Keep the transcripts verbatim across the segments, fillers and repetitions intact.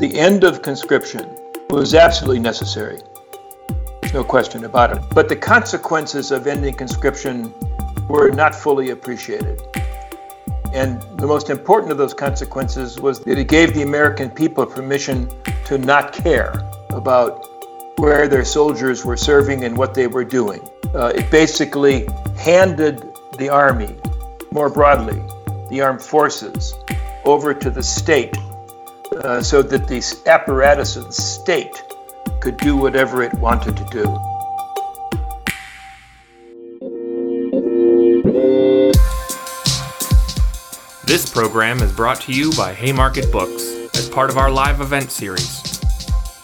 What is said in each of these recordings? The end of conscription was absolutely necessary. There's no question about it. But the consequences of ending conscription were not fully appreciated. And the most important of those consequences was that it gave the American people permission to not care about where their soldiers were serving and what they were doing. Uh, it basically handed the Army, more broadly, the armed forces, over to the state uh, so that the apparatus of the state could do whatever it wanted to do. This program is brought to you by Haymarket Books as part of our live event series.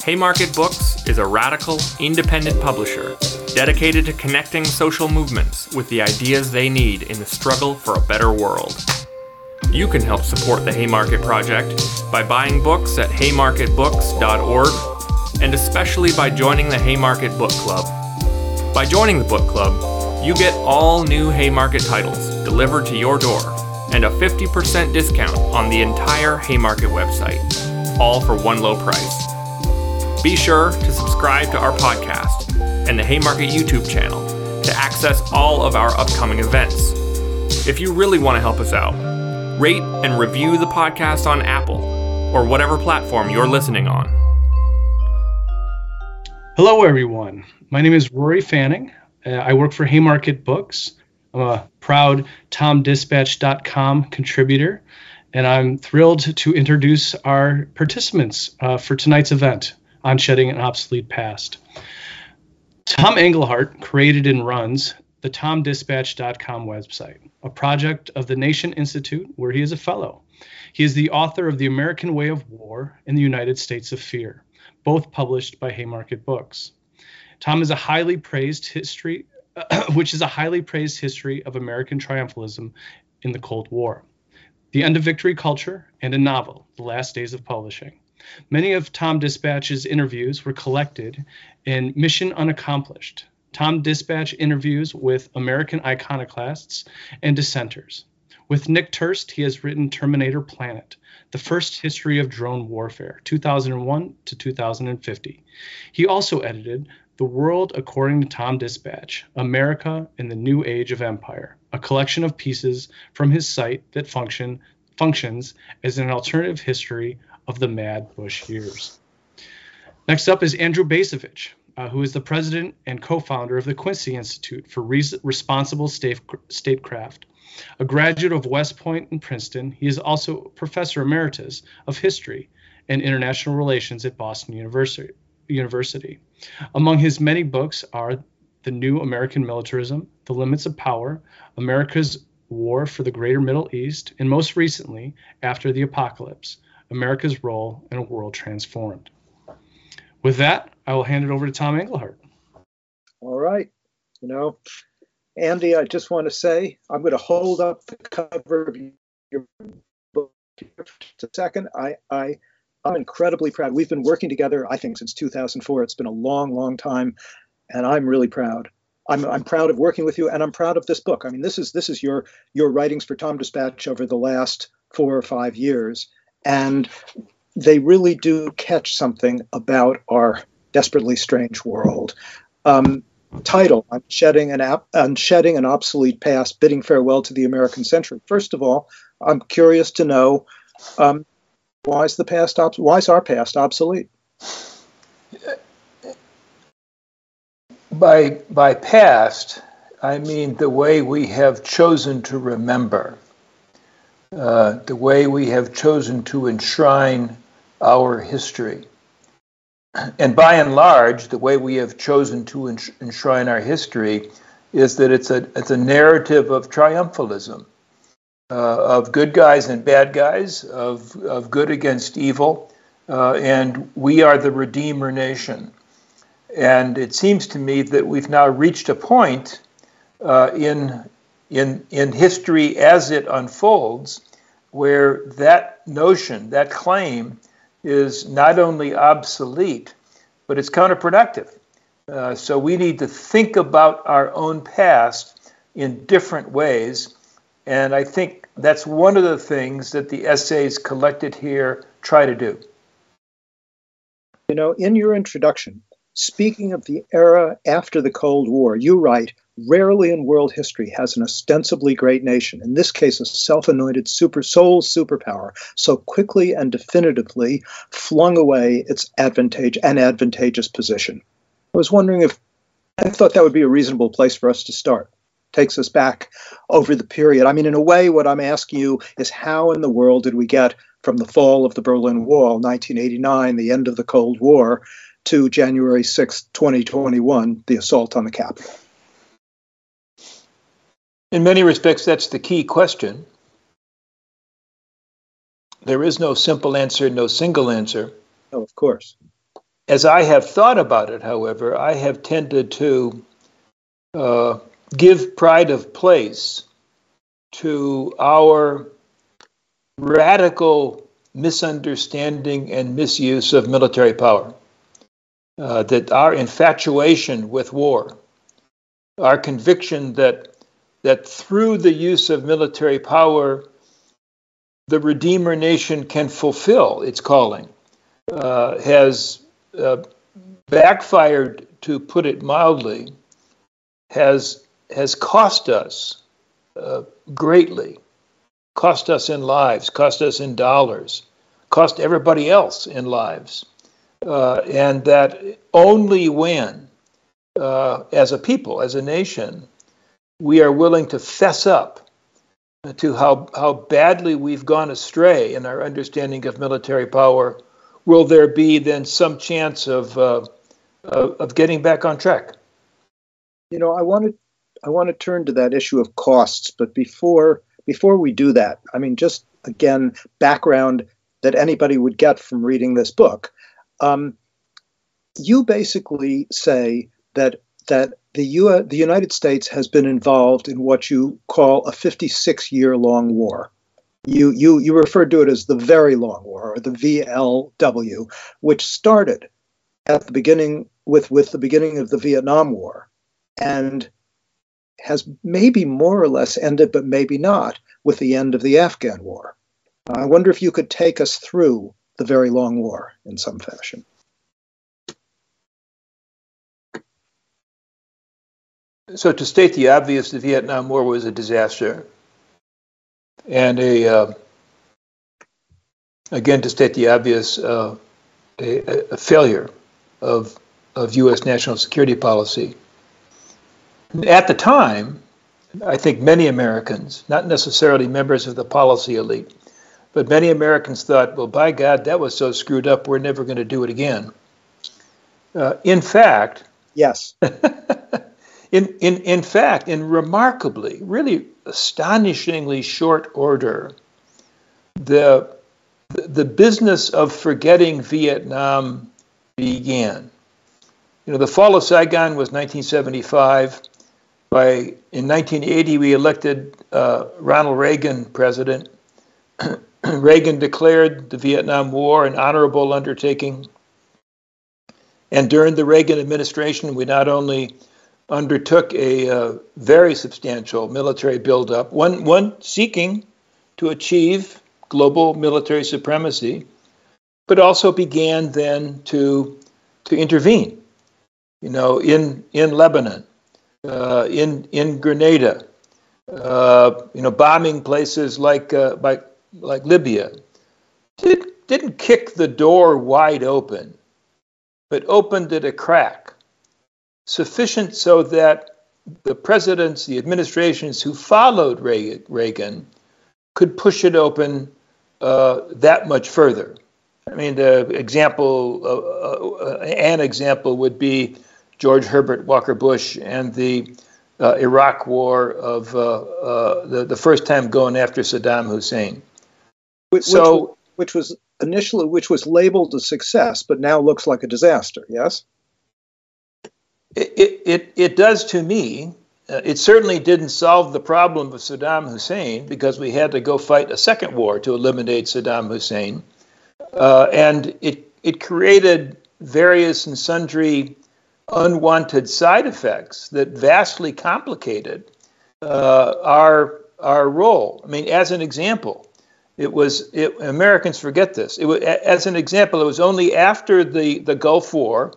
Haymarket Books is a radical, independent publisher dedicated to connecting social movements with the ideas they need in the struggle for a better world. You can help support the Haymarket Project by buying books at haymarket books dot org and especially by joining the Haymarket Book Club. By joining the book club, you get all new Haymarket titles delivered to your door and a fifty percent discount on the entire Haymarket website, all for one low price. Be sure to subscribe to our podcast and the Haymarket YouTube channel to access all of our upcoming events. If you really want to help us out, rate and review the podcast on Apple or whatever platform you're listening on. Hello, everyone. My name is Rory Fanning. Uh, I work for Haymarket Books. I'm a proud Tom Dispatch dot com contributor, and I'm thrilled to introduce our participants uh, for tonight's event on Shedding an Obsolete Past. Tom Engelhardt created and runs the Tom Dispatch dot com website, a project of the Nation Institute where he is a fellow. He is the author of The American Way of War and the United States of Fear, both published by Haymarket Books. Tom is a highly praised history which is a highly praised history of American triumphalism in the Cold War, The End of Victory Culture, and a novel, The Last Days of Publishing. Many of Tom Dispatch's interviews were collected in Mission Unaccomplished, Tom Dispatch interviews with American iconoclasts and dissenters. With Nick Turse, he has written Terminator Planet, The First History of Drone Warfare, two thousand one to two thousand fifty. He also edited The World According to Tom Dispatch, America in the New Age of Empire, a collection of pieces from his site that function functions as an alternative history of the mad Bush years. Next up is Andrew Bacevich, uh, who is the president and co-founder of the Quincy Institute for Res- Responsible Statecraft. A graduate of West Point and Princeton, he is also professor emeritus of history and international relations at Boston University. University. Among his many books are The New American Militarism, The Limits of Power, America's War for the Greater Middle East, and most recently, After the Apocalypse, America's Role in a World Transformed. With that, I will hand it over to Tom Engelhardt. All right. You know, Andy, I just want to say, I'm going to hold up the cover of your book here for just a second. I, I, I'm incredibly proud. We've been working together, I think, since two thousand four. It's been a long, long time, and I'm really proud. I'm I'm proud of working with you, and I'm proud of this book. I mean, this is this is your your writings for Tom Dispatch over the last four or five years, and they really do catch something about our desperately strange world. Um, title: I'm shedding an ap- I'm shedding an obsolete past, bidding farewell to the American century. First of all, I'm curious to know. Um, Why is the past ob- why is our past obsolete? By by past, I mean the way we have chosen to remember, uh, the way we have chosen to enshrine our history, and by and large, the way we have chosen to ens- enshrine our history is that it's a it's a narrative of triumphalism. Uh, of good guys and bad guys, of of good against evil, uh, and we are the Redeemer Nation. And it seems to me that we've now reached a point uh, in in in history as it unfolds where that notion, that claim, is not only obsolete, but it's counterproductive. Uh, so we need to think about our own past in different ways. And I think that's one of the things that the essays collected here try to do. You know, in your introduction, speaking of the era after the Cold War, you write, rarely in world history has an ostensibly great nation, in this case a self-anointed super soul superpower, so quickly and definitively flung away its advantage and advantageous position. I was wondering if, I thought that would be a reasonable place for us to start. Takes us back over the period. I mean, in a way, what I'm asking you is how in the world did we get from the fall of the Berlin Wall, nineteen eighty-nine, the end of the Cold War, to January sixth, twenty twenty-one, the assault on the Capitol? In many respects, that's the key question. There is no simple answer, no single answer. Oh, of course. As I have thought about it, however, I have tended to uh, give pride of place to our radical misunderstanding and misuse of military power, uh, that our infatuation with war, our conviction that that through the use of military power, the Redeemer Nation can fulfill its calling, uh, has uh, backfired, to put it mildly, has has cost us uh, greatly, cost us in lives, cost us in dollars, cost everybody else in lives, uh, and that only when, uh, as a people, as a nation, we are willing to fess up to how, how badly we've gone astray in our understanding of military power, will there be then some chance of uh, of getting back on track. You know, I want to I want to turn to that issue of costs, but before before we do that, I mean, just again, background that anybody would get from reading this book. Um, you basically say that that. The, U- the United States has been involved in what you call a fifty-six-year-long war. You, you, you referred to it as the Very Long War, or the V L W, which started at the beginning with, with the beginning of the Vietnam War, and has maybe more or less ended, but maybe not, with the end of the Afghan War. I wonder if you could take us through the Very Long War in some fashion. So to state the obvious, the Vietnam War was a disaster. And a uh, again, to state the obvious, uh, a, a failure of, of U S national security policy. At the time, I think many Americans, not necessarily members of the policy elite, but many Americans thought, well, by God, that was so screwed up, we're never going to do it again. Uh, in fact... Yes. In, in in fact, in remarkably, really astonishingly short order, the the business of forgetting Vietnam began. You know, the fall of Saigon was nineteen seventy-five. By in nineteen eighty, we elected uh, Ronald Reagan president. Reagan declared the Vietnam War an honorable undertaking, and during the Reagan administration, we not only undertook a uh, very substantial military buildup, one, one seeking to achieve global military supremacy, but also began then to to intervene, you know, in in Lebanon, uh, in in Grenada, uh, you know, bombing places like uh, by, like Libya. Did, didn't kick the door wide open, but opened it a crack. Sufficient so that the presidents, the administrations who followed Reagan could push it open uh, that much further. I mean, the example, uh, uh, an example would be George Herbert Walker Bush and the uh, Iraq War of uh, uh, the, the first time going after Saddam Hussein. Which, so, which was initially, which was labeled a success, but now looks like a disaster, yes? It, it it does to me. Uh, it certainly didn't solve the problem of Saddam Hussein, because we had to go fight a second war to eliminate Saddam Hussein. Uh, and it, it created various and sundry unwanted side effects that vastly complicated uh, our, our role. I mean, as an example, It was it, Americans forget this. It was, as an example, it was only after the, the Gulf War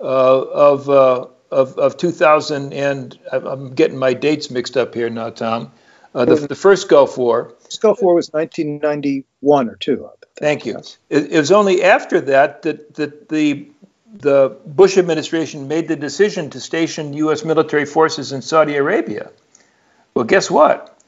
uh, of, uh, of of two thousand, and I'm getting my dates mixed up here now, Tom. Uh, the, the first Gulf War. The Gulf War was nineteen ninety-one or two. Thank you. It, it was only after that that, that the the Bush administration made the decision to station U S military forces in Saudi Arabia. Well, guess what?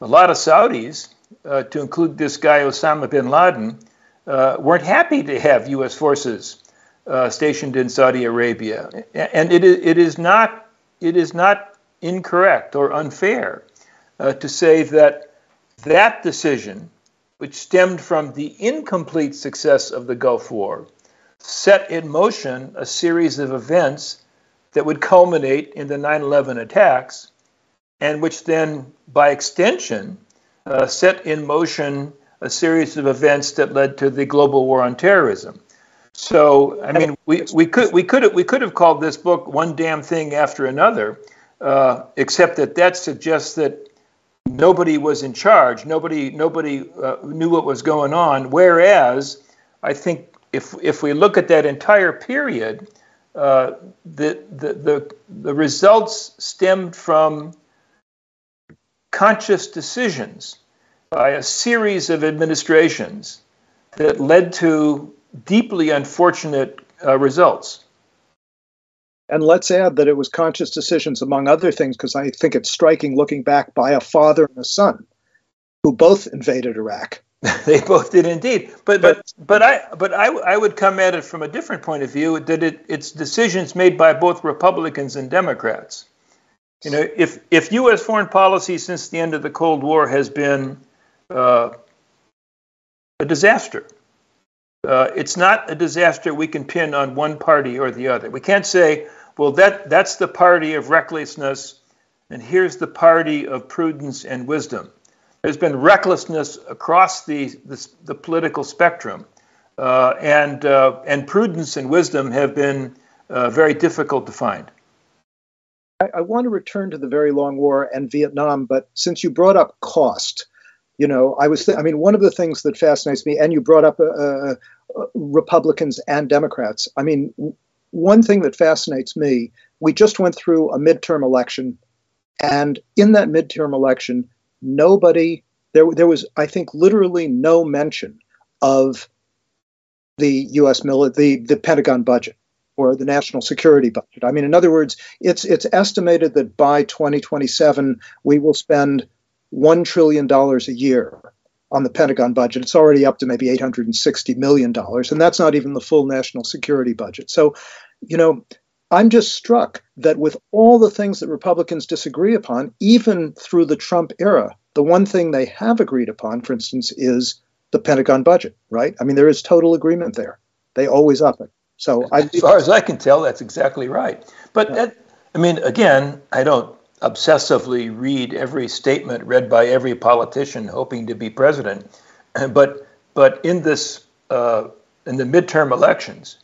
A lot of Saudis, uh, to include this guy Osama bin Laden, uh, weren't happy to have U S forces uh, stationed in Saudi Arabia, and it it is not it is not incorrect or unfair uh, to say that that decision, which stemmed from the incomplete success of the Gulf War, set in motion a series of events that would culminate in the nine eleven attacks, and which then, by extension, uh, set in motion a series of events that led to the global war on terrorism. So, I mean, we, we could we could we could have called this book One Damn Thing After Another, uh, except that that suggests that nobody was in charge. Nobody nobody uh, knew what was going on. Whereas, I think, If if we look at that entire period, uh, the, the the the results stemmed from conscious decisions by a series of administrations that led to deeply unfortunate uh, results. And let's add that it was conscious decisions, among other things, because I think it's striking looking back, by a father and a son who both invaded Iraq. They both did indeed, but but but I but I, I would come at it from a different point of view, that it, it's decisions made by both Republicans and Democrats. You know, if if U S foreign policy since the end of the Cold War has been uh, a disaster, uh, it's not a disaster we can pin on one party or the other. We can't say, well, that that's the party of recklessness, and here's the party of prudence and wisdom. There's been recklessness across the the, the political spectrum, uh, and uh, and prudence and wisdom have been uh, very difficult to find. I, I want to return to the very long war and Vietnam, but since you brought up cost, you know, I was th- I mean, one of the things that fascinates me, and you brought up uh, uh, Republicans and Democrats. I mean, one thing that fascinates me, we just went through a midterm election, and in that midterm election, Nobody, there there was, I think, literally no mention of the U S military, the, the Pentagon budget or the national security budget. I mean, in other words, it's it's estimated that by twenty twenty-seven, we will spend one trillion dollars a year on the Pentagon budget. It's already up to maybe eight hundred sixty million dollars, and that's not even the full national security budget. So, you know, I'm just struck that with all the things that Republicans disagree upon, even through the Trump era, the one thing they have agreed upon, for instance, is the Pentagon budget, right? I mean, there is total agreement there. They always up it. So I, as far as I can tell, that's exactly right. But yeah. that, I mean, again, I don't obsessively read every statement read by every politician hoping to be president. But but in this uh, in the midterm elections,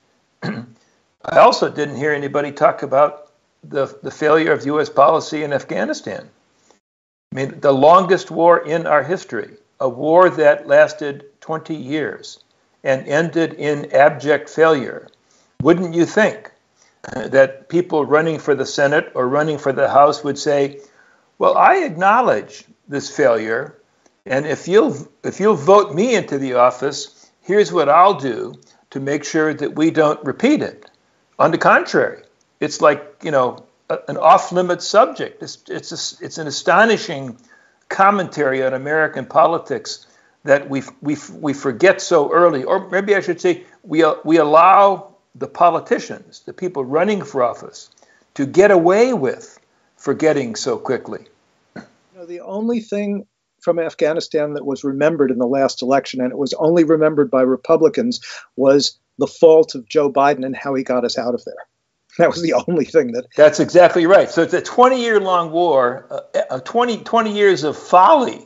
I also didn't hear anybody talk about the the failure of U S policy in Afghanistan. I mean, the longest war in our history, a war that lasted twenty years and ended in abject failure. Wouldn't you think that people running for the Senate or running for the House would say, well, I acknowledge this failure, and if you'll if you'll vote me into the office, here's what I'll do to make sure that we don't repeat it. On the contrary, it's like, you know, a, an off-limits subject. It's it's a, it's an astonishing commentary on American politics that we we we forget so early, or maybe I should say we we allow the politicians, the people running for office, to get away with forgetting so quickly. You know, the only thing from Afghanistan that was remembered in the last election, and it was only remembered by Republicans, was the fault of Joe Biden and how he got us out of there. That was the only thing that... That's exactly right. So it's a twenty-year-long war, uh, uh, twenty, twenty years of folly.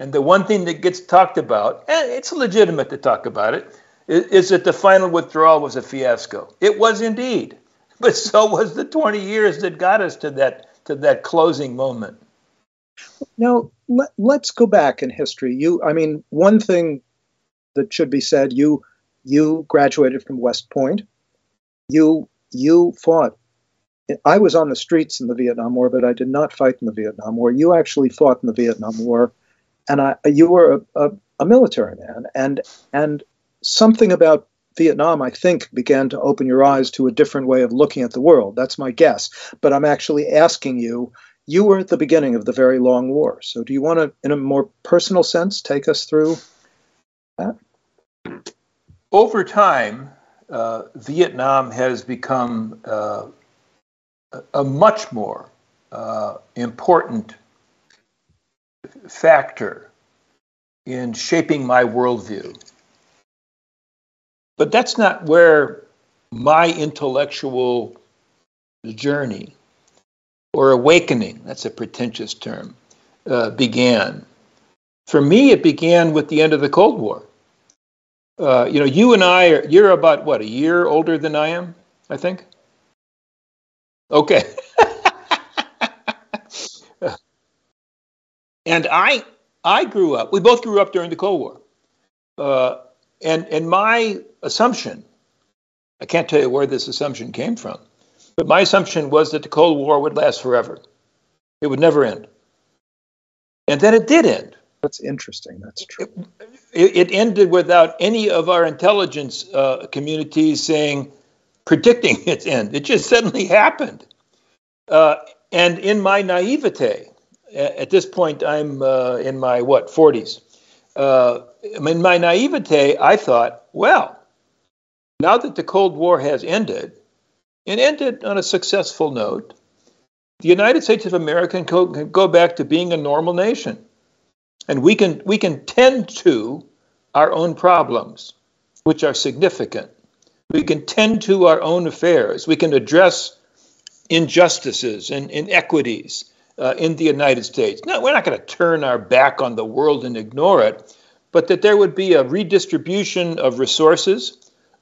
And the one thing that gets talked about, and it's legitimate to talk about it, is, is that the final withdrawal was a fiasco. It was indeed. But so was the twenty years that got us to that to that closing moment. Now, let, let's go back in history. You, I mean, one thing that should be said, you you graduated from West Point. You you fought. I was on the streets in the Vietnam War, but I did not fight in the Vietnam War. You actually fought in the Vietnam War, and I, you were a, a, a military man. And and something about Vietnam, I think, began to open your eyes to a different way of looking at the world. That's my guess. But I'm actually asking you, you were at the beginning of the very long war. So do you want to, in a more personal sense, take us through that? Over time, uh, Vietnam has become uh, a much more uh, important factor in shaping my worldview. But that's not where my intellectual journey or awakening, that's a pretentious term, uh, began. For me, it began with the end of the Cold War. Uh, you know, you and I, are, you're about, what, a year older than I am, I think? Okay. And I I grew up, we both grew up during the Cold War. Uh, and and my assumption, I can't tell you where this assumption came from, but my assumption was that the Cold War would last forever. It would never end. And then it did end. That's interesting. That's true. It, it ended without any of our intelligence uh, communities saying, predicting its end. It just suddenly happened. Uh, and in my naivete, at this point, I'm uh, in my, what, forties. Uh, in my naivete, I thought, well, now that the Cold War has ended, and ended on a successful note, the United States of America can go back to being a normal nation. And we can we can tend to our own problems, which are significant. We can tend to our own affairs. We can address injustices and inequities uh, in the United States. No, we're not going to turn our back on the world and ignore it, but that there would be a redistribution of resources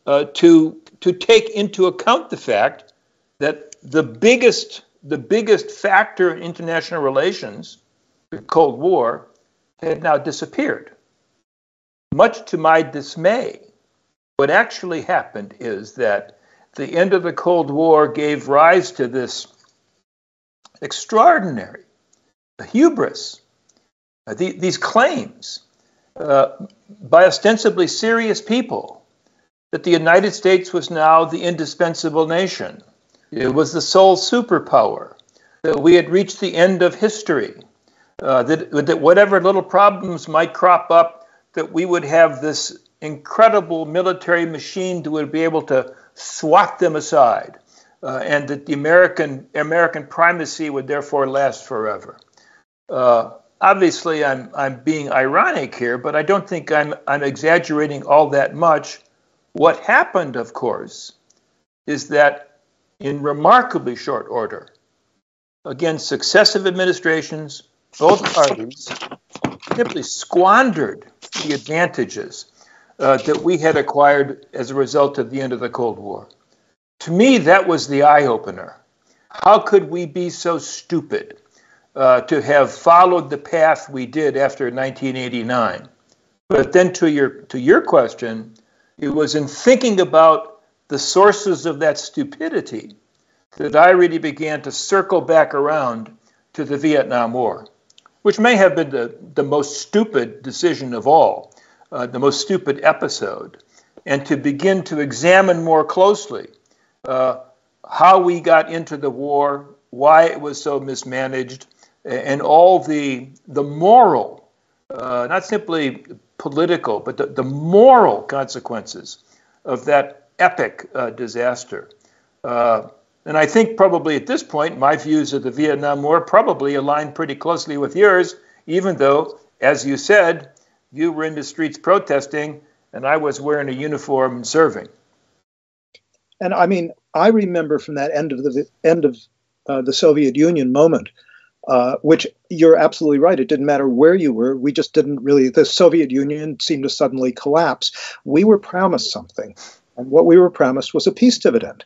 uh, to to take into account the fact that the biggest the biggest factor in international relations, the Cold War, had now disappeared. Much to my dismay, what actually happened is that the end of the Cold War gave rise to this extraordinary hubris, uh, the, these claims uh, by ostensibly serious people that the United States was now the indispensable nation. It was the sole superpower, that we had reached the end of history, uh, that, that whatever little problems might crop up, that we would have this incredible military machine that would be able to swat them aside, uh, and that the American American primacy would therefore last forever. Uh, obviously, I'm I'm being ironic here, but I don't think I'm I'm exaggerating all that much. What happened, of course, is that in remarkably short order, again, successive administrations, both parties, simply squandered the advantages uh, that we had acquired as a result of the end of the Cold War. To me, that was the eye-opener. How could we be so stupid uh, to have followed the path we did after nineteen eighty-nine? But then to your to your question, it was in thinking about the sources of that stupidity that I really began to circle back around to the Vietnam War, which may have been the, the most stupid decision of all, uh, the most stupid episode, and to begin to examine more closely uh, how we got into the war, why it was so mismanaged, and all the, the moral, uh, not simply political, but the, the moral consequences of that epic uh, disaster. Uh, and I think probably at this point, my views of the Vietnam War probably align pretty closely with yours, even though, as you said, you were in the streets protesting and I was wearing a uniform and serving. And I mean, I remember from that end of the end of uh, the Soviet Union moment, Uh, which you're absolutely right. It didn't matter where you were. We just didn't really, the Soviet Union seemed to suddenly collapse. We were promised something. And what we were promised was a peace dividend.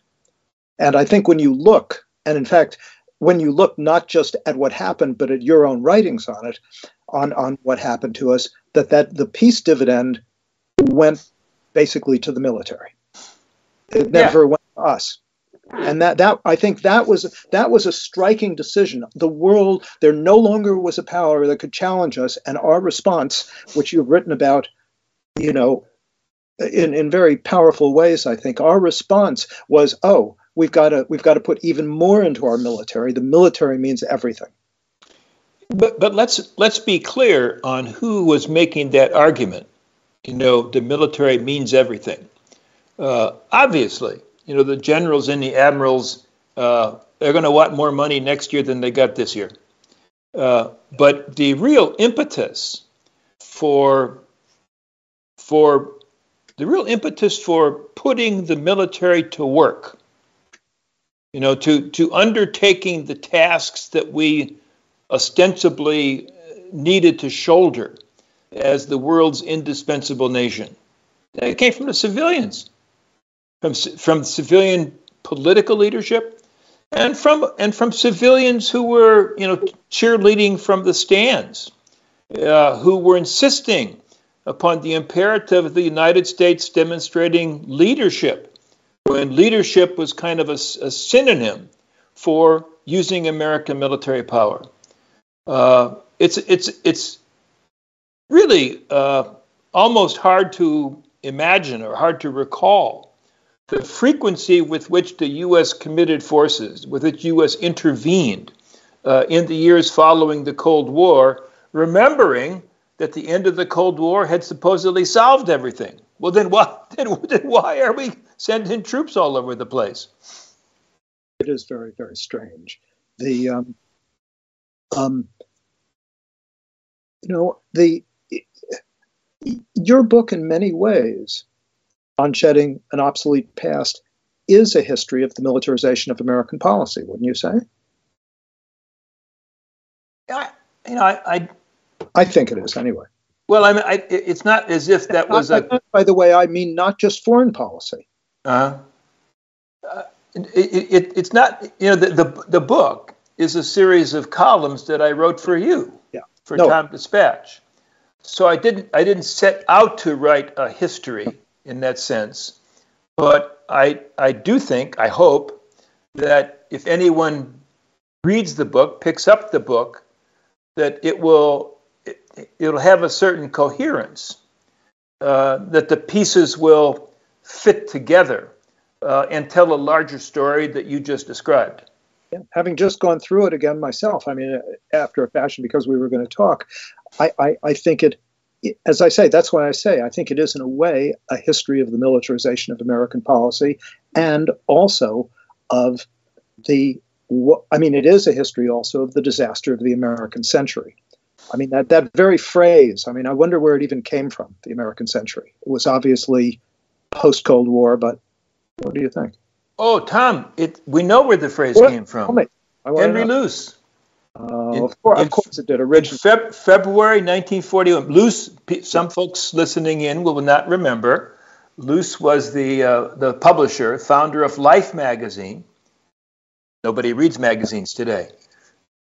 And I think when you look, and in fact, when you look not just at what happened, but at your own writings on it, on, on what happened to us, that, that the peace dividend went basically to the military. It never yeah. went to us. And that, that I think that was that was a striking decision. The world, there no longer was a power that could challenge us, and our response, which you've written about, you know, in, in very powerful ways, I think, our response was, oh, we've got to we've got to put even more into our military. The military means everything. But but let's let's be clear on who was making that argument. You know, the military means everything. Uh, obviously. You know, the generals and the admirals, uh, they're going to want more money next year than they got this year. Uh, but the real impetus for for the real impetus for putting the military to work, you know, to, to undertaking the tasks that we ostensibly needed to shoulder as the world's indispensable nation, it came from the civilians. From, from civilian political leadership, and from and from civilians who were, you know, cheerleading from the stands, uh, who were insisting upon the imperative of the United States demonstrating leadership, when leadership was kind of a, a synonym for using American military power. Uh, it's it's it's really uh, almost hard to imagine or hard to recall the frequency with which the U S committed forces, with which U S intervened uh, in the years following the Cold War, remembering that the end of the Cold War had supposedly solved everything. Well, then why, then, then why are we sending troops all over the place? It is very, very strange. The, um, um, you know, the your book in many ways, on shedding an obsolete past, is a history of the militarization of American policy, wouldn't you say? I, you know, I, I, I think it is anyway. Well, I mean, I, it's not as if that was I, a. By the way, I mean not just foreign policy. Uh-huh. Uh, it, it, it's not. You know, the, the the book is a series of columns that I wrote for you. Yeah. For no. TomDispatch. So I didn't. I didn't set out to write a history. In that sense, but I I do think, I hope, that if anyone reads the book, picks up the book, that it will it, it'll have a certain coherence, uh, that the pieces will fit together uh, and tell a larger story that you just described. Yeah. Having just gone through it again myself, I mean, after a fashion, because we were going to talk, I, I, I think it. As I say, that's why I say I think it is, in a way, a history of the militarization of American policy, and also of the, I mean, it is a history also of the disaster of the American century. I mean, that, that very phrase, I mean, I wonder where it even came from, the American century. It was obviously post-Cold War, but what do you think? Oh, Tom, it, we know where the phrase what? came from. Tell me. Henry Luce. Uh, in, of, course, in, of course it did originally. Feb- February nineteen forty-one, Luce, some folks listening in will not remember, Luce was the uh, the publisher, founder of Life magazine. Nobody reads magazines today.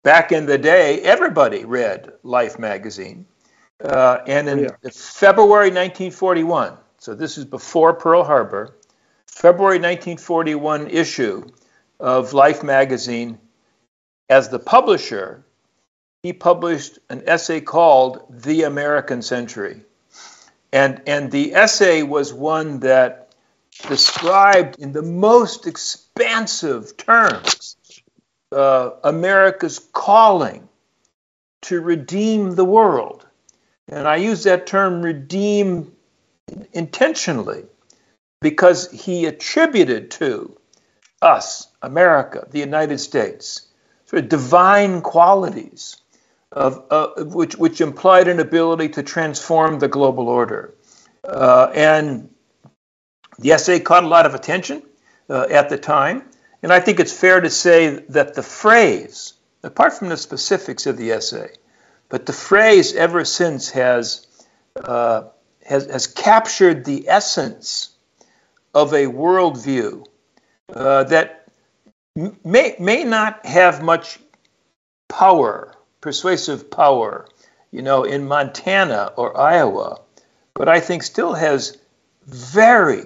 Back in the day, everybody read Life magazine. Uh, and in yeah. February nineteen forty-one, so this is before Pearl Harbor, February nineteen forty-one issue of Life magazine, as the publisher, he published an essay called The American Century. And, and the essay was one that described in the most expansive terms uh, America's calling to redeem the world. And I use that term redeem intentionally because he attributed to us, America, the United States, divine qualities of uh, which which implied an ability to transform the global order. Uh, and the essay caught a lot of attention uh, at the time. And I think it's fair to say that the phrase, apart from the specifics of the essay, but the phrase ever since has uh, has, has captured the essence of a worldview uh, that may may not have much power, persuasive power, you know, in Montana or Iowa, but I think still has very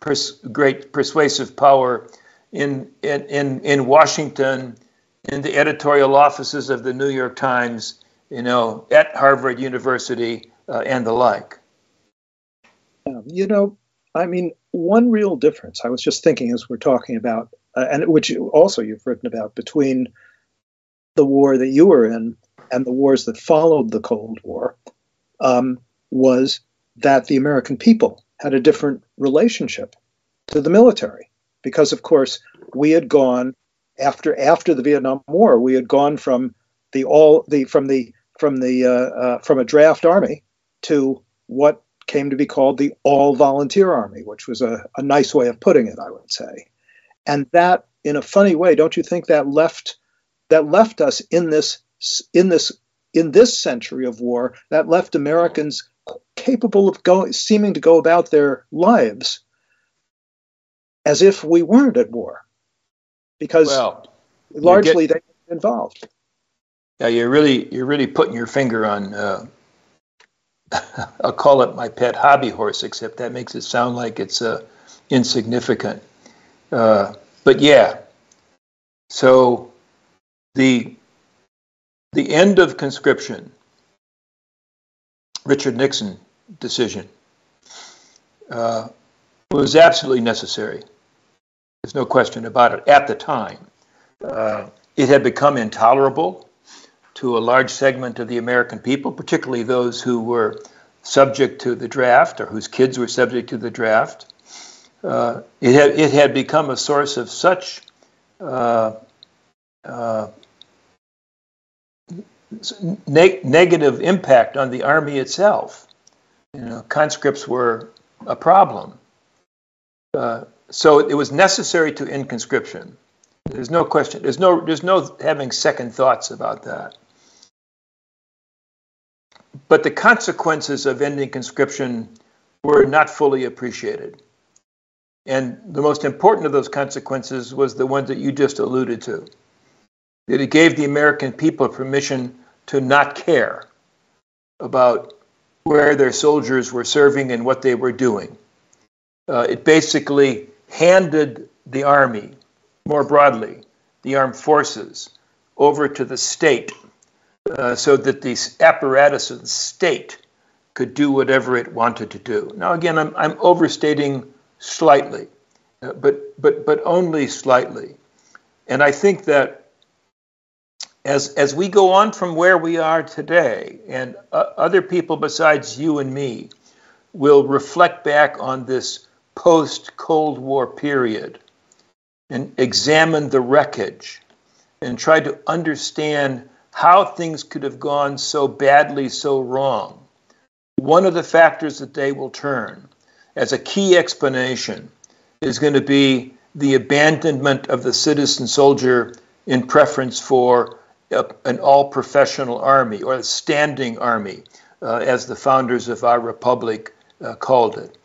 pers- great persuasive power in, in in in Washington, in the editorial offices of the New York Times, you know, at Harvard University uh, and the like. You know, I mean, one real difference, I was just thinking as we're talking about, uh, and which you, also you've written about, between the war that you were in and the wars that followed the Cold War, um, was that the American people had a different relationship to the military. Because, of course, we had gone, after after the Vietnam War, we had gone from the all the from the from the uh, uh, from a draft army to what came to be called the all-volunteer army, which was a, a nice way of putting it, I would say. And that, in a funny way, don't you think that left that left us in this in this in this century of war, that left Americans capable of going, seeming to go about their lives as if we weren't at war, because well, largely get, they were involved. Yeah, you're really you're really putting your finger on. Uh... I'll call it my pet hobby horse, except that makes it sound like it's uh, insignificant. Uh, but yeah, so the the end of conscription, Richard Nixon decision, uh, was absolutely necessary. There's no question about it at the time. Uh, it had become intolerable to a large segment of the American people, particularly those who were subject to the draft or whose kids were subject to the draft. Uh, it had it had become a source of such uh, uh, ne- negative impact on the army itself. You know, conscripts were a problem. Uh, so it was necessary to end conscription. There's no question. There's no there's no having second thoughts about that. But the consequences of ending conscription were not fully appreciated. And the most important of those consequences was the one that you just alluded to, that it gave the American people permission to not care about where their soldiers were serving and what they were doing. Uh, it basically handed the army, more broadly, the armed forces, over to the state, Uh, so that the apparatus of the state could do whatever it wanted to do. Now, again, I'm I'm overstating slightly, uh, but but but only slightly. And I think that as as we go on from where we are today, and uh, other people besides you and me will reflect back on this post-Cold War period and examine the wreckage and try to understand how things could have gone so badly, so wrong. One of the factors that they will turn as a key explanation is going to be the abandonment of the citizen soldier in preference for a, an all-professional army, or a standing army, uh, as the founders of our republic uh, called it.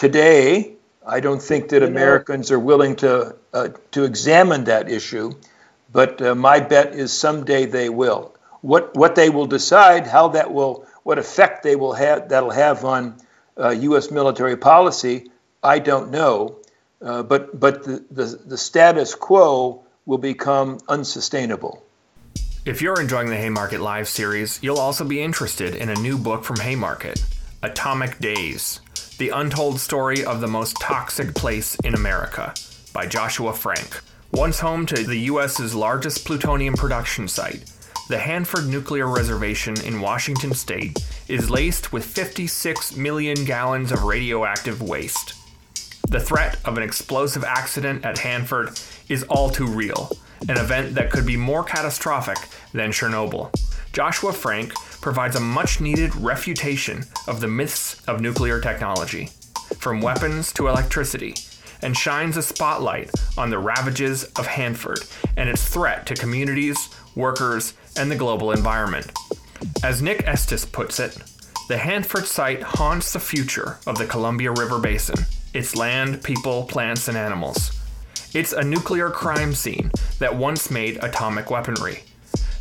Today, I don't think that Americans are willing to uh, to examine that issue. But uh, my bet is someday they will. What what they will decide, how that will, what effect they will have, that'll have on uh, U S military policy, I don't know. Uh, but but the, the the status quo will become unsustainable. If you're enjoying the Haymarket Live series, you'll also be interested in a new book from Haymarket, Atomic Days: The Untold Story of the Most Toxic Place in America, by Joshua Frank. Once home to the U S's largest plutonium production site, the Hanford Nuclear Reservation in Washington state is laced with fifty-six million gallons of radioactive waste. The threat of an explosive accident at Hanford is all too real, an event that could be more catastrophic than Chernobyl. Joshua Frank provides a much-needed refutation of the myths of nuclear technology, from weapons to electricity, and shines a spotlight on the ravages of Hanford and its threat to communities, workers, and the global environment. As Nick Estes puts it, the Hanford site haunts the future of the Columbia River Basin, its land, people, plants, and animals. It's a nuclear crime scene that once made atomic weaponry.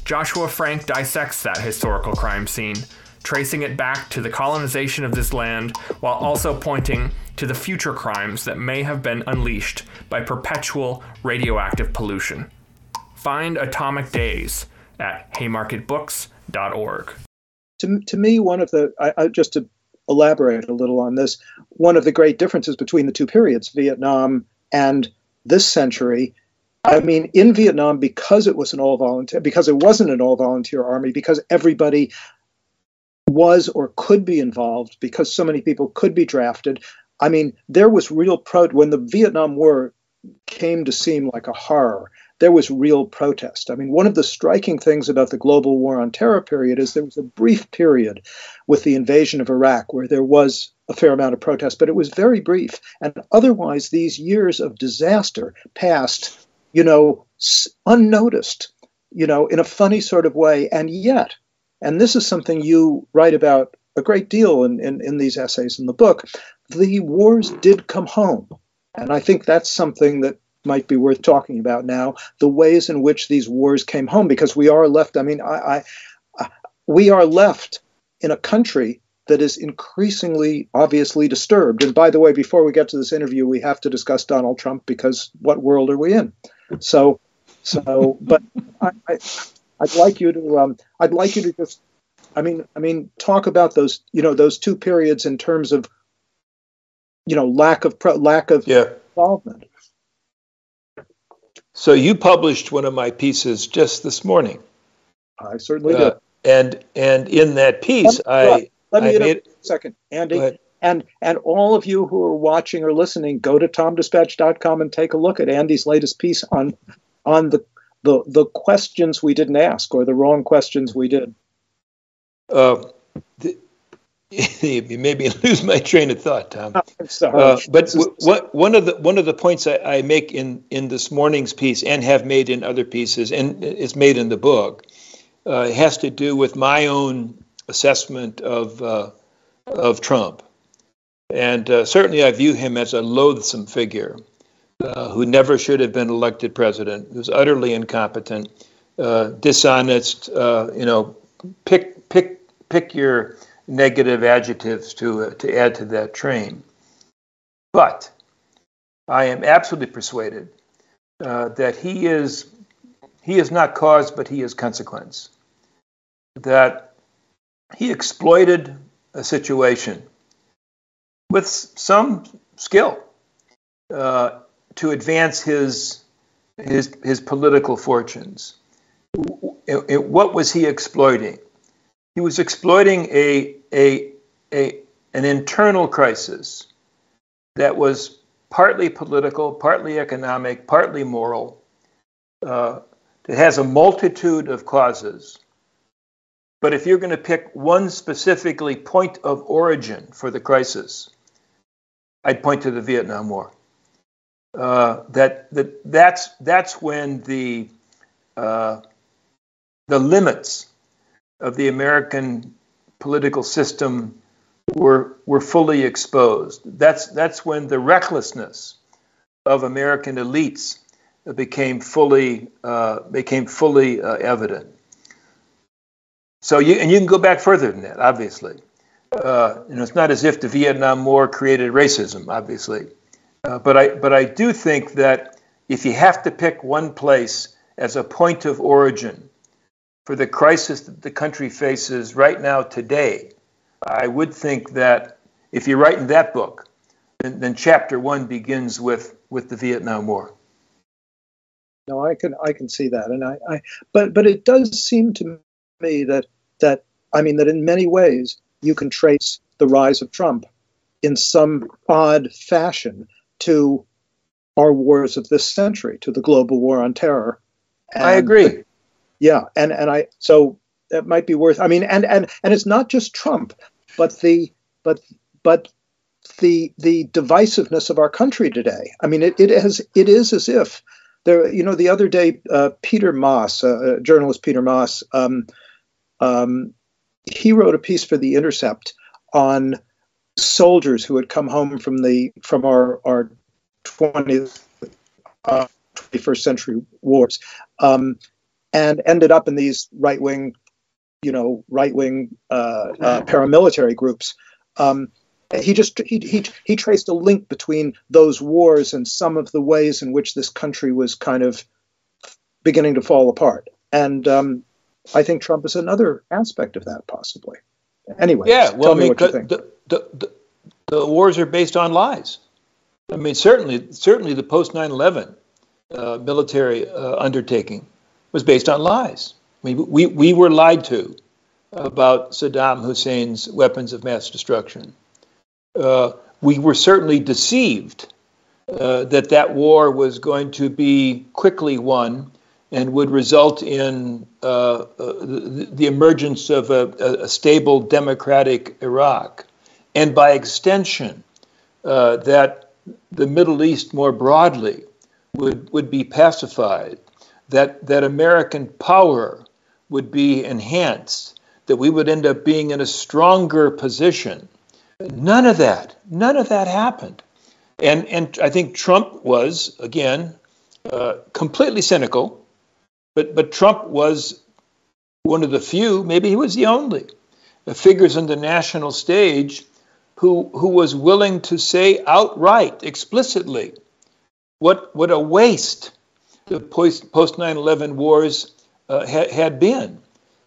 Joshua Frank dissects that historical crime scene, tracing it back to the colonization of this land while also pointing to the future crimes that may have been unleashed by perpetual radioactive pollution. Find Atomic Days at haymarket books dot org. To, to me, one of the, I, I, just to elaborate a little on this, one of the great differences between the two periods, Vietnam and this century, I mean, in Vietnam, because it was an all-volunteer, because it wasn't an all-volunteer army, because everybody was or could be involved, because so many people could be drafted. I mean, there was real pro- when the Vietnam War came to seem like a horror, there was real protest. I mean, one of the striking things about the global war on terror period is there was a brief period with the invasion of Iraq where there was a fair amount of protest, but it was very brief. And otherwise, these years of disaster passed, you know, unnoticed, you know, in a funny sort of way. And yet, and this is something you write about a great deal in, in, in these essays in the book, the wars did come home. And I think that's something that might be worth talking about now, the ways in which these wars came home, because we are left, I mean, I, I we are left in a country that is increasingly obviously disturbed. And by the way, before we get to this interview, we have to discuss Donald Trump, because what world are we in? So, so, but I, I, I'd like you to, um, I'd like you to just, I mean, I mean, talk about those, you know, those two periods in terms of, you know, lack of, pro, lack of yeah. involvement. So you published one of my pieces just this morning. I certainly uh, did. And and in that piece, let me, I let me I made, a second, Andy, and and all of you who are watching or listening, go to tom dispatch dot com and take a look at Andy's latest piece on on the the, the questions we didn't ask, or the wrong questions we did. Uh, the, you made me lose my train of thought, Tom. I'm sorry. Uh, but w- w- one of the one of the points I, I make in, in this morning's piece, and have made in other pieces, and it's made in the book, uh, has to do with my own assessment of uh, of Trump, and uh, certainly I view him as a loathsome figure uh, who never should have been elected president. He was utterly incompetent, uh, dishonest. Uh, you know, pick pick pick your negative adjectives to uh, to add to that train. But I am absolutely persuaded uh, that he is he is not cause, but he is consequence. That he exploited a situation with some skill uh, to advance his his his political fortunes. It, it, what was he exploiting? He was exploiting a, a, a, an internal crisis that was partly political, partly economic, partly moral, uh, that has a multitude of causes. But if you're going to pick one specifically point of origin for the crisis, I'd point to the Vietnam War. Uh, that, that, that's, that's when the, uh, the limits of the American political system were were fully exposed. That's that's when the recklessness of American elites became fully uh, became fully uh, evident. So you and you can go back further than that. Obviously, uh, you know, it's not as if the Vietnam War created racism. Obviously, uh, but I but I do think that if you have to pick one place as a point of origin for the crisis that the country faces right now today, I would think that if you're writing that book, then, then chapter one begins with, with the Vietnam War. No, I can I can see that, and I, I but but it does seem to me that that I mean that in many ways you can trace the rise of Trump in some odd fashion to our wars of this century, to the global war on terror. And I agree. The, Yeah, and, and I so that might be worth. I mean, and, and, and it's not just Trump, but the but but the the divisiveness of our country today. I mean, it, it has it is as if there. You know, the other day, uh, Peter Moss, uh, journalist Peter Moss, um, um, he wrote a piece for the Intercept on soldiers who had come home from the from our our twentieth uh, twenty-first century wars, um, and ended up in these right-wing, you know, right-wing uh, uh, paramilitary groups. Um, he just he, he he traced a link between those wars and some of the ways in which this country was kind of beginning to fall apart. And um, I think Trump is another aspect of that, possibly. Anyway, yeah, well, tell me I mean, what you think. The, the, the, the wars are based on lies. I mean, certainly, certainly the post nine eleven uh, military uh, undertaking was based on lies. I mean, we, we were lied to about Saddam Hussein's weapons of mass destruction. Uh, we were certainly deceived uh, that that war was going to be quickly won and would result in uh, uh, the, the emergence of a, a stable democratic Iraq. And by extension, uh, that the Middle East more broadly would, would be pacified, that, that American power would be enhanced, that we would end up being in a stronger position. None of that, none of that happened. And, and I think Trump was, again, uh, completely cynical. But but Trump was one of the few, maybe he was the only, the figures on the national stage who who was willing to say outright, explicitly, what what a waste the post post nine eleven wars uh, ha, had been.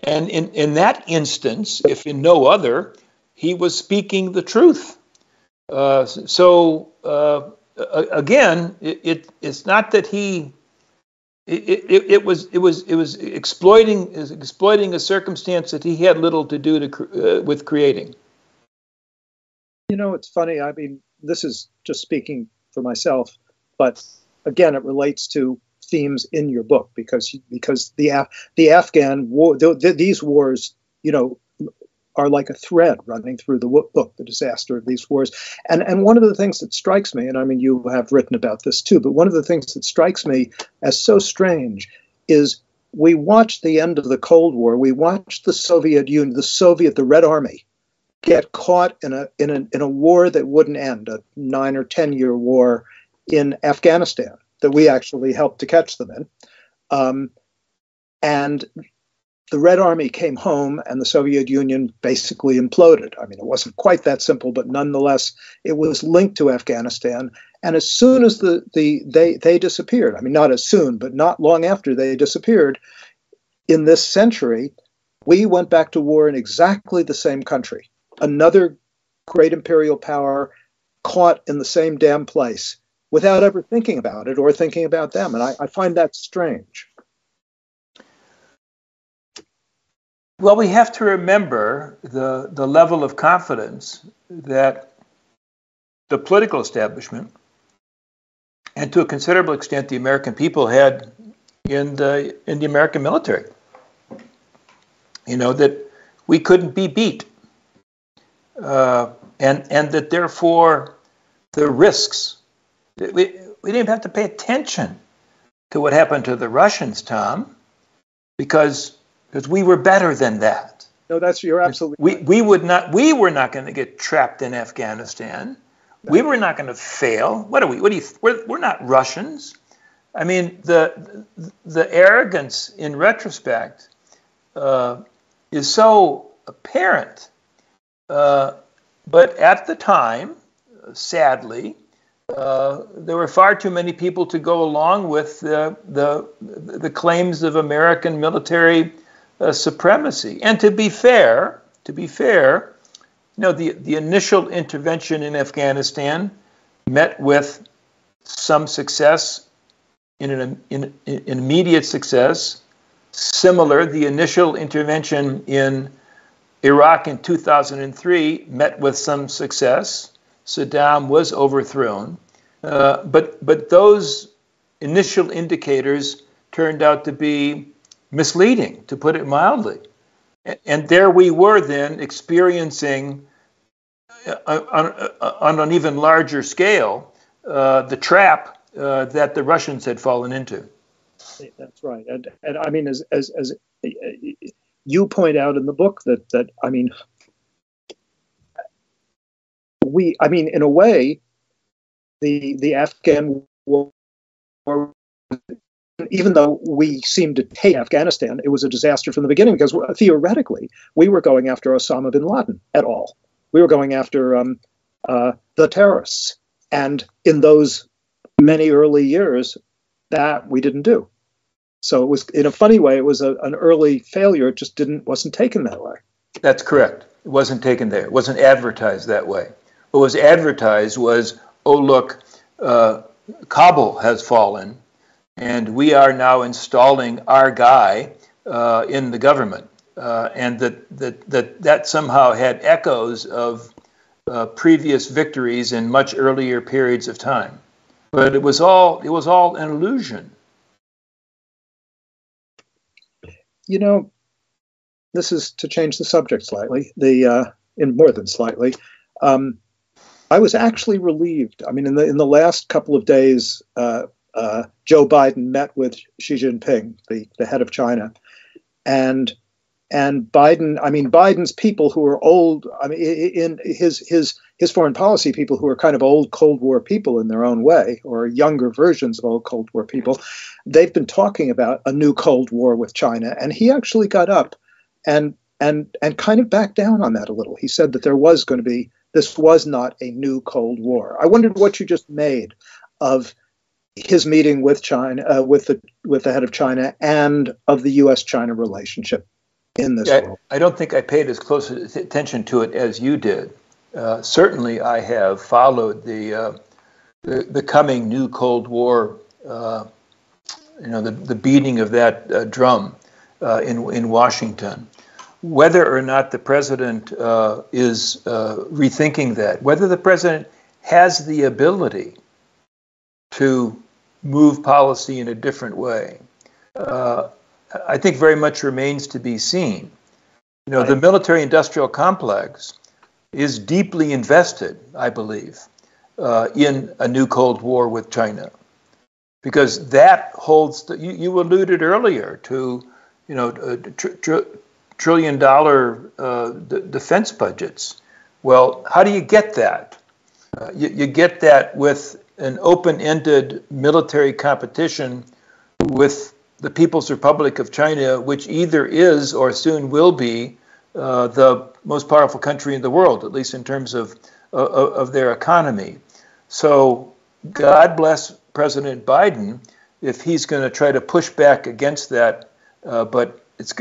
And in, in that instance, if in no other, he was speaking the truth. Uh, so, uh, again, it, it it's not that he... It, it, it was it was it was exploiting is exploiting a circumstance that he had little to do to, uh, with creating. You know, it's funny. I mean, this is just speaking for myself, but again, it relates to themes in your book because because the Af- the Afghan war, the, the, these wars, you know, are like a thread running through the book, the disaster of these wars. And and one of the things that strikes me, and I mean, you have written about this too, but one of the things that strikes me as so strange is we watched the end of the Cold War, we watched the Soviet Union, the Soviet, the Red Army, get caught in a in a, in a war that wouldn't end, a nine or ten-year war in Afghanistan that we actually helped to catch them in. Um, and the Red Army came home and the Soviet Union basically imploded. I mean, it wasn't quite that simple, but nonetheless, it was linked to Afghanistan. And as soon as the, the they, they disappeared, I mean, not as soon, but not long after they disappeared, in this century, we went back to war in exactly the same country. Another great imperial power caught in the same damn place without ever thinking about it or thinking about them. And I, I find that strange. Well, we have to remember the, the level of confidence that the political establishment and to a considerable extent the American people had in the in the American military. You know, that we couldn't be beat. Uh, and and that therefore the risks, we, we didn't have to pay attention to what happened to the Russians, Tom, because Because we were better than that. No, that's you're absolutely. We right. we would not. We were not going to get trapped in Afghanistan. No. We were not going to fail. What are we? What do you? We're we're not Russians. I mean, the the arrogance in retrospect uh, is so apparent. Uh, but at the time, sadly, uh, there were far too many people to go along with the the the claims of American military. Uh, supremacy. And to be fair, to be fair, you know, the, the initial intervention in Afghanistan met with some success, in an in, in immediate success. Similar, the initial intervention in Iraq in two thousand three met with some success. Saddam was overthrown. Uh, but but those initial indicators turned out to be misleading, to put it mildly. And there we were then experiencing on, on an even larger scale uh, the trap uh, that the Russians had fallen into. That's right. And, and I mean, as, as as you point out in the book that, that I mean, we, I mean, in a way, the, the Afghan war war, even though we seemed to take Afghanistan, it was a disaster from the beginning because theoretically we were going after Osama bin Laden at all. We were going after um, uh, the terrorists. And in those many early years, that we didn't do. So it was, in a funny way, it was a, an early failure. It just didn't wasn't taken that way. That's correct. It wasn't taken there. It wasn't advertised that way. What was advertised was, oh, look, uh, Kabul has fallen, and we are now installing our guy uh, in the government. Uh, and that, that that that somehow had echoes of uh, previous victories in much earlier periods of time. But it was all it was all an illusion. You know, this is to change the subject slightly, the uh, in more than slightly. Um, I was actually relieved. I mean, in the in the last couple of days, uh, uh, Joe Biden met with Xi Jinping, the, the head of China, and and Biden. I mean, Biden's people who are old. I mean, in his his his foreign policy people who are kind of old Cold War people in their own way, or younger versions of old Cold War people. They've been talking about a new Cold War with China, and he actually got up and and and kind of backed down on that a little. He said that there was going to be this was not a new Cold War. I wondered what you just made of his meeting with China, uh, with the with the head of China, and of the U S China relationship in this yeah, world. I don't think I paid as close attention to it as you did. Uh, certainly, I have followed the uh, the, the coming new Cold War. Uh, You know, the, the beating of that uh, drum uh, in in Washington. Whether or not the president uh, is uh, rethinking that, whether the president has the ability to move policy in a different way, uh, I think very much remains to be seen. You know, the military-industrial complex is deeply invested, I believe, uh, in a new Cold War with China. Because that holds, the, you, you alluded earlier to, you know, tr- tr- trillion dollar uh, d- defense budgets. Well, how do you get that? Uh, you, you get that with an open-ended military competition with the People's Republic of China, which either is or soon will be uh, the most powerful country in the world, at least in terms of uh, of their economy. So God bless President Biden, if he's going to try to push back against that, uh, but it's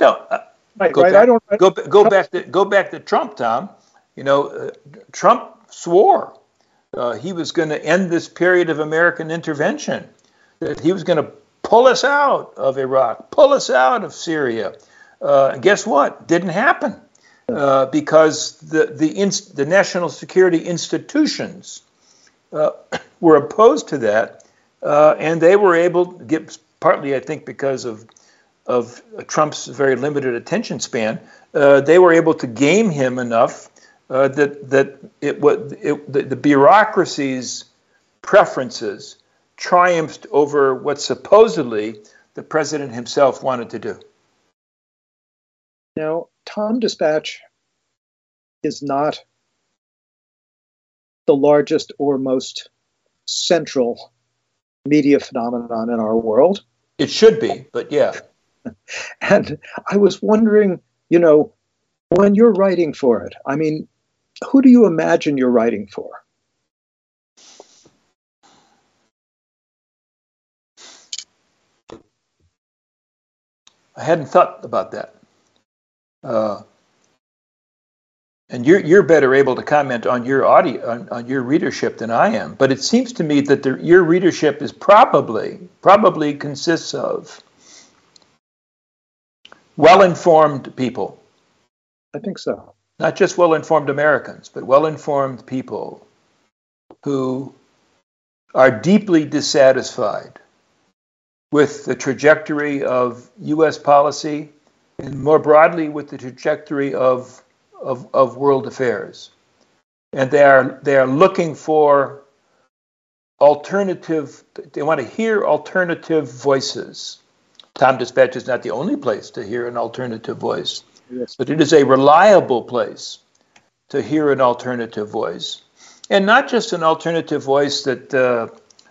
no. Uh, right, go right, back, I don't, I don't, go, go back to go back to Trump, Tom. You know, uh, Trump swore uh, he was going to end this period of American intervention, that he was going to pull us out of Iraq, pull us out of Syria. Uh, and guess what? Didn't happen uh, because the the, ins- the national security institutions. Uh, were opposed to that, uh, and they were able to get, partly I think because of of Trump's very limited attention span, uh, they were able to game him enough uh, that that it what it, the, the bureaucracy's preferences triumphed over what supposedly the president himself wanted to do. Now, TomDispatch is not the largest or most central media phenomenon in our world. It should be, but yeah. And I was wondering, you know, when you're writing for it, I mean, who do you imagine you're writing for? I hadn't thought about that. Uh, And you're you're better able to comment on your audio on, on your readership than I am. But it seems to me that the, your readership is probably probably consists of well-informed people. I think so. Not just well-informed Americans, but well-informed people who are deeply dissatisfied with the trajectory of U S policy, and more broadly with the trajectory of Of, of world affairs, and they are they are looking for alternative. They want to hear alternative voices. TomDispatch is not the only place to hear an alternative voice, yes, but it is a reliable place to hear an alternative voice, and not just an alternative voice that uh,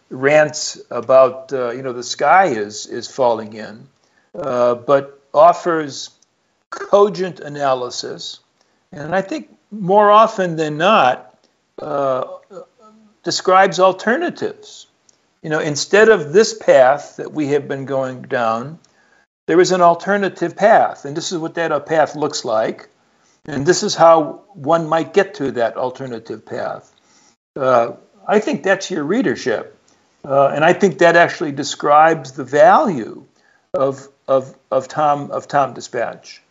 rants about, uh, you know, the sky is is falling in, uh, but offers cogent analysis. And I think more often than not, uh, describes alternatives. You know, instead of this path that we have been going down, there is an alternative path. And this is what that path looks like. And this is how one might get to that alternative path. Uh, I think that's your readership. Uh, and I think that actually describes the value of of of Tom of Tom Dispatch.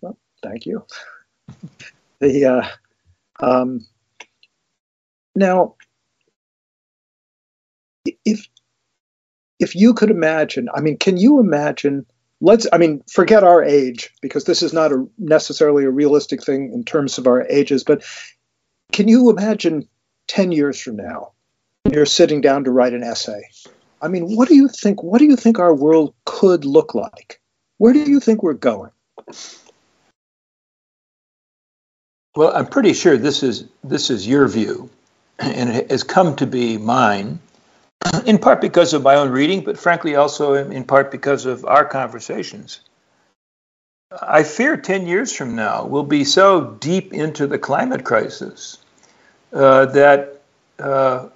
Well, thank you. The uh, um, now, if if you could imagine, I mean, can you imagine? Let's, I mean, forget our age, because this is not a, necessarily a realistic thing in terms of our ages, but can you imagine ten years from now, you're sitting down to write an essay? I mean, what do you think, what do you think our world could look like? Where do you think we're going? Well, I'm pretty sure this is, this is your view, and it has come to be mine. In part because of my own reading, but frankly also in part because of our conversations. I fear ten years from now we'll be so deep into the climate crisis uh, that uh,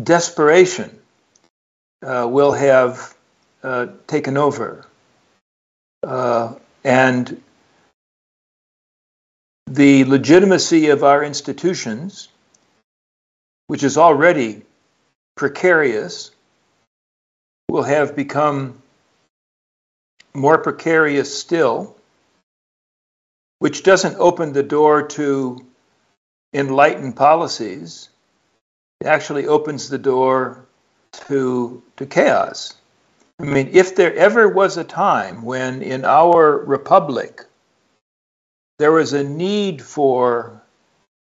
desperation uh, will have uh, taken over. Uh, and the legitimacy of our institutions, which is already precarious, will have become more precarious still, which doesn't open the door to enlightened policies. It actually opens the door to, to chaos. I mean, if there ever was a time when in our republic there was a need for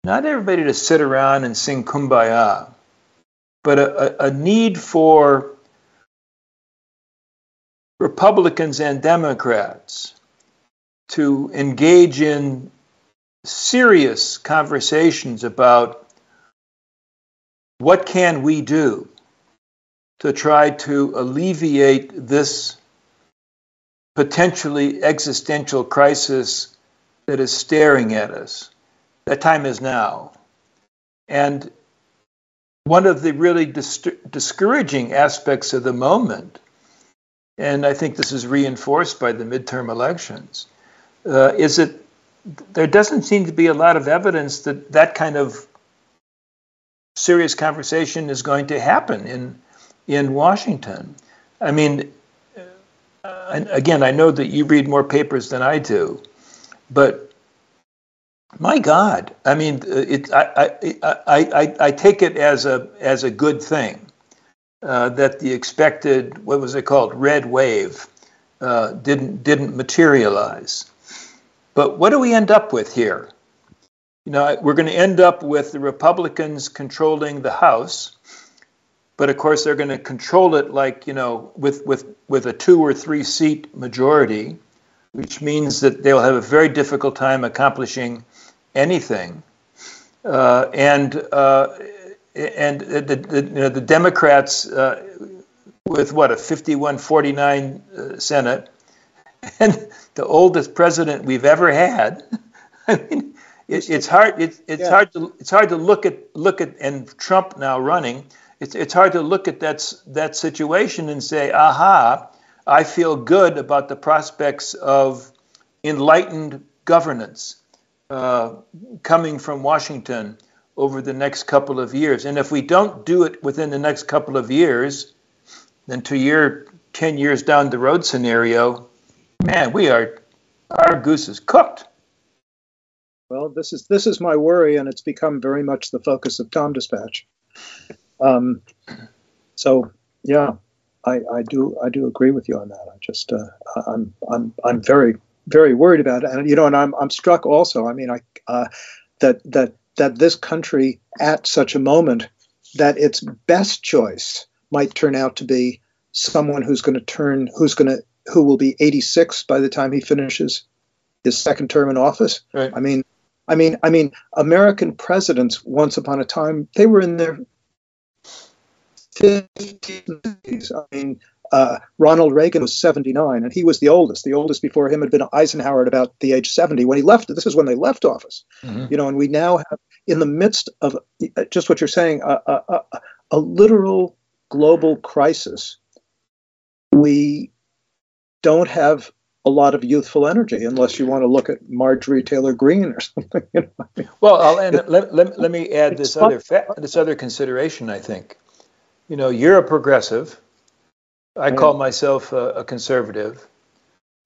not everybody to sit around and sing Kumbaya, but a, a, a need for Republicans and Democrats to engage in serious conversations about what can we do to try to alleviate this potentially existential crisis that is staring at us. That time is now. And one of the really dis- discouraging aspects of the moment, and I think this is reinforced by the midterm elections, uh, is that there doesn't seem to be a lot of evidence that that kind of serious conversation is going to happen in in Washington. I mean, and again, I know that you read more papers than I do, but my God, I mean, it, I, I, I, I take it as a as a good thing uh, that the expected, what was it called, red wave uh, didn't didn't materialize. But what do we end up with here? You know, we're going to end up with the Republicans controlling the House, but of course they're going to control it like, you know, with with with a two or three seat majority, which means that they'll have a very difficult time accomplishing anything, uh, and uh, and the, the, you know, the Democrats uh, with what a fifty-one forty-nine uh, Senate, and the oldest president we've ever had. I mean, it, it's hard. It, it's yeah. hard to it's hard to look at look at and Trump now running. It's it's hard to look at that that situation and say, aha, I feel good about the prospects of enlightened governance uh, coming from Washington over the next couple of years. And if we don't do it within the next couple of years, then to your ten years down the road scenario, man, we are, our goose is cooked. Well, this is this is my worry, and it's become very much the focus of Tom Dispatch. Um, so, yeah. I, I do I do agree with you on that. I just uh, I'm I'm I'm very very worried about it, and you know, and I'm I'm struck also. I mean, I uh, that that that this country at such a moment that its best choice might turn out to be someone who's going to turn who's going to who will be eighty-six by the time he finishes his second term in office. Right. I mean, I mean, I mean, American presidents once upon a time, they were in their fifties. I mean, uh, Ronald Reagan was seventy-nine, and he was the oldest. The oldest before him had been Eisenhower at about the age seventy when he left. This is when they left office, mm-hmm. you know. And we now have, in the midst of just what you're saying, a, a, a, a literal global crisis. We don't have a lot of youthful energy, unless you want to look at Marjorie Taylor Greene or something. You know what I mean? Well, I'll, and let, let, let me add this other fa- this other consideration. I think, you know, you're a progressive. I call myself a, a conservative.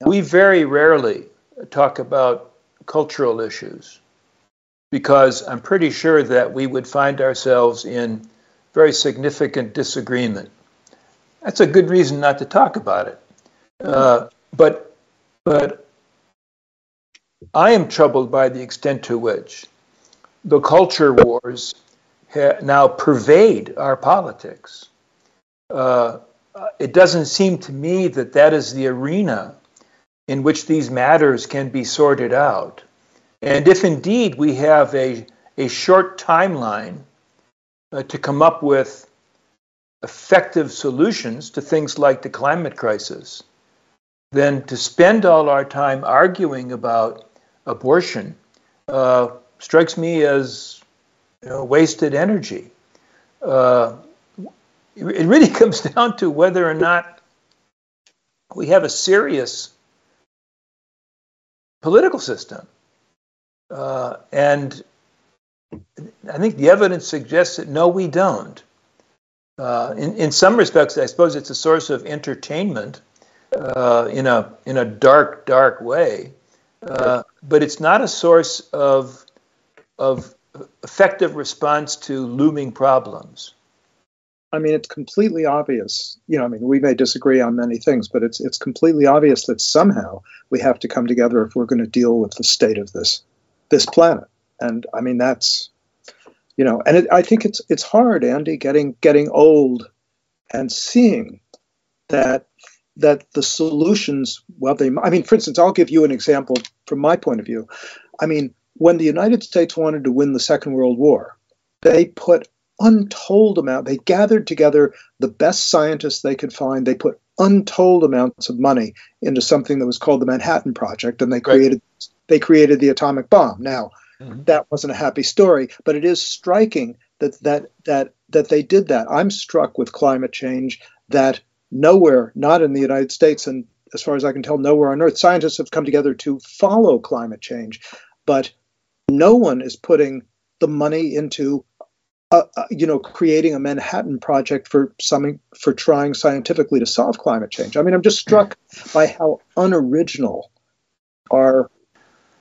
We very rarely talk about cultural issues, because I'm pretty sure that we would find ourselves in very significant disagreement. That's a good reason not to talk about it. Uh, but but I am troubled by the extent to which the culture wars ha- now pervade our politics. Uh, it doesn't seem to me that that is the arena in which these matters can be sorted out. And if indeed we have a, a short timeline uh, to come up with effective solutions to things like the climate crisis, then to spend all our time arguing about abortion uh, strikes me as, you know, wasted energy. Uh, it really comes down to whether or not we have a serious political system. Uh, and I think the evidence suggests that no, we don't. Uh, in, in some respects, I suppose it's a source of entertainment uh, in a in a dark, dark way, uh, but it's not a source of of effective response to looming problems. I mean, it's completely obvious. You know, I mean, we may disagree on many things, but it's it's completely obvious that somehow we have to come together if we're going to deal with the state of this this planet. And I mean, that's. You know, and it, I think it's it's hard, Andy, getting getting old, and seeing that that the solutions. Well, they. I mean, for instance, I'll give you an example from my point of view. I mean, when the United States wanted to win the Second World War, they put untold amount. They gathered together the best scientists they could find. They put untold amounts of money into something that was called the Manhattan Project, and they created right. they created the atomic bomb. Now. Mm-hmm. That wasn't a happy story, but it is striking that that that that they did that. I'm struck with climate change that nowhere, not in the United States, and as far as I can tell, nowhere on Earth, scientists have come together to follow climate change, but no one is putting the money into, uh, uh, you know, creating a Manhattan Project for something for trying scientifically to solve climate change. I mean, I'm just struck by how unoriginal our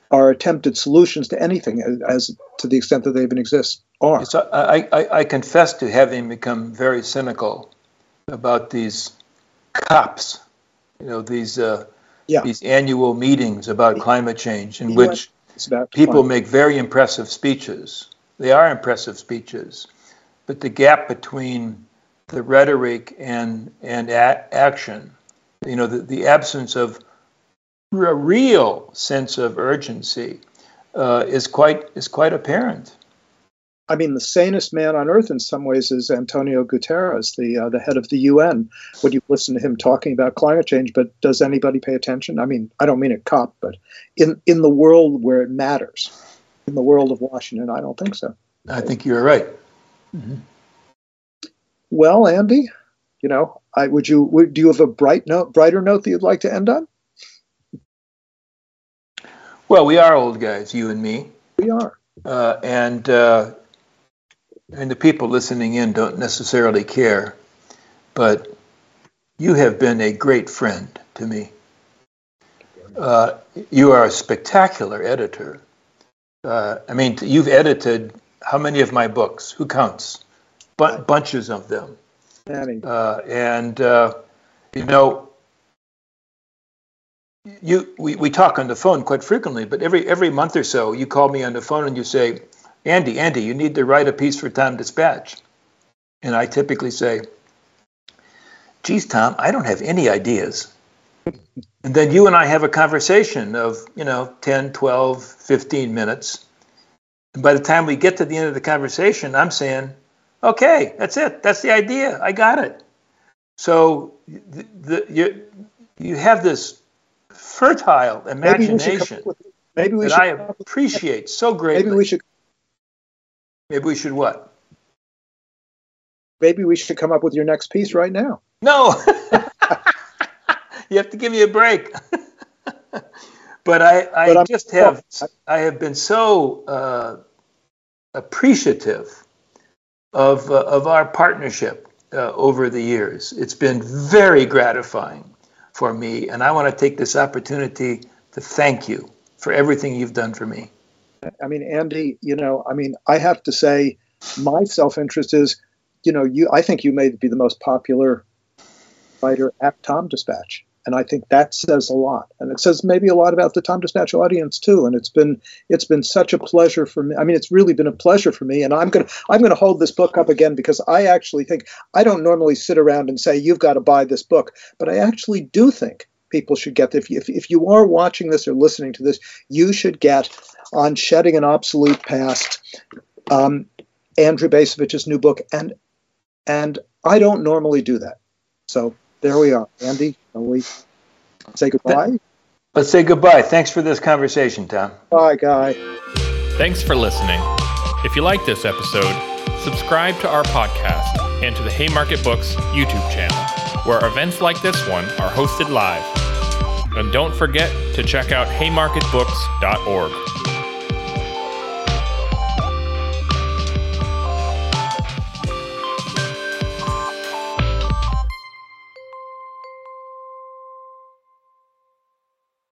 Our attempted solutions to anything, as, as to the extent that they even exist, are. So I, I, I confess to having become very cynical about these COPs, you know, these uh, yeah. these annual meetings about climate change, in which people make very impressive speeches. They are impressive speeches, but the gap between the rhetoric and and a- action, you know, the, the absence of a real sense of urgency uh, is quite is quite apparent. I mean, the sanest man on earth in some ways is Antonio Guterres, the uh, the head of the U N. When you listen to him talking about climate change, but does anybody pay attention? I mean, I don't mean at COP, but in in the world where it matters, in the world of Washington, I don't think so. I think you're right. Mm-hmm. Well, Andy, you know, I would you would, do you have a bright note, brighter note that you'd like to end on? Well, we are old guys, you and me. We are. Uh, and uh, and the people listening in don't necessarily care, but you have been a great friend to me. Uh, you are a spectacular editor. Uh, I mean, you've edited how many of my books? Who counts? B- bunches of them. Uh, and, uh, you know, You, we, we talk on the phone quite frequently, but every every month or so, you call me on the phone and you say, Andy, Andy, you need to write a piece for Tom Dispatch. And I typically say, geez, Tom, I don't have any ideas. And then you and I have a conversation of, you know, ten, twelve, fifteen minutes And by the time we get to the end of the conversation, I'm saying, okay, that's it. That's the idea. I got it. So the, the, you you have this fertile imagination maybe we should that I appreciate so greatly. Maybe we should. Maybe we should what? Maybe we should come up with your next piece right now. No, you have to give me a break. But I, I but just have, I have been so uh, appreciative of uh, of our partnership uh, over the years. It's been very gratifying for me, and I want to take this opportunity to thank you for everything you've done for me. I mean, Andy, you know, I mean, I have to say, my self-interest is, you know, you. I think you may be the most popular writer at TomDispatch, and I think that says a lot, and it says maybe a lot about the TomDispatch audience too. And it's been it's been such a pleasure for me. I mean, it's really been a pleasure for me. And I'm gonna I'm gonna hold this book up again, because I actually think, I don't normally sit around and say you've got to buy this book, but I actually do think people should get, if you, if, if you are watching this or listening to this, you should get on Shedding an Obsolete Past, um, Andrew Bacevich's new book. And and I don't normally do that. So there we are. Andy, shall we say goodbye? Let's say goodbye. Thanks for this conversation, Tom. Bye, Guy. Thanks for listening. If you like this episode, subscribe to our podcast and to the Haymarket Books YouTube channel, where events like this one are hosted live. And don't forget to check out haymarket books dot org.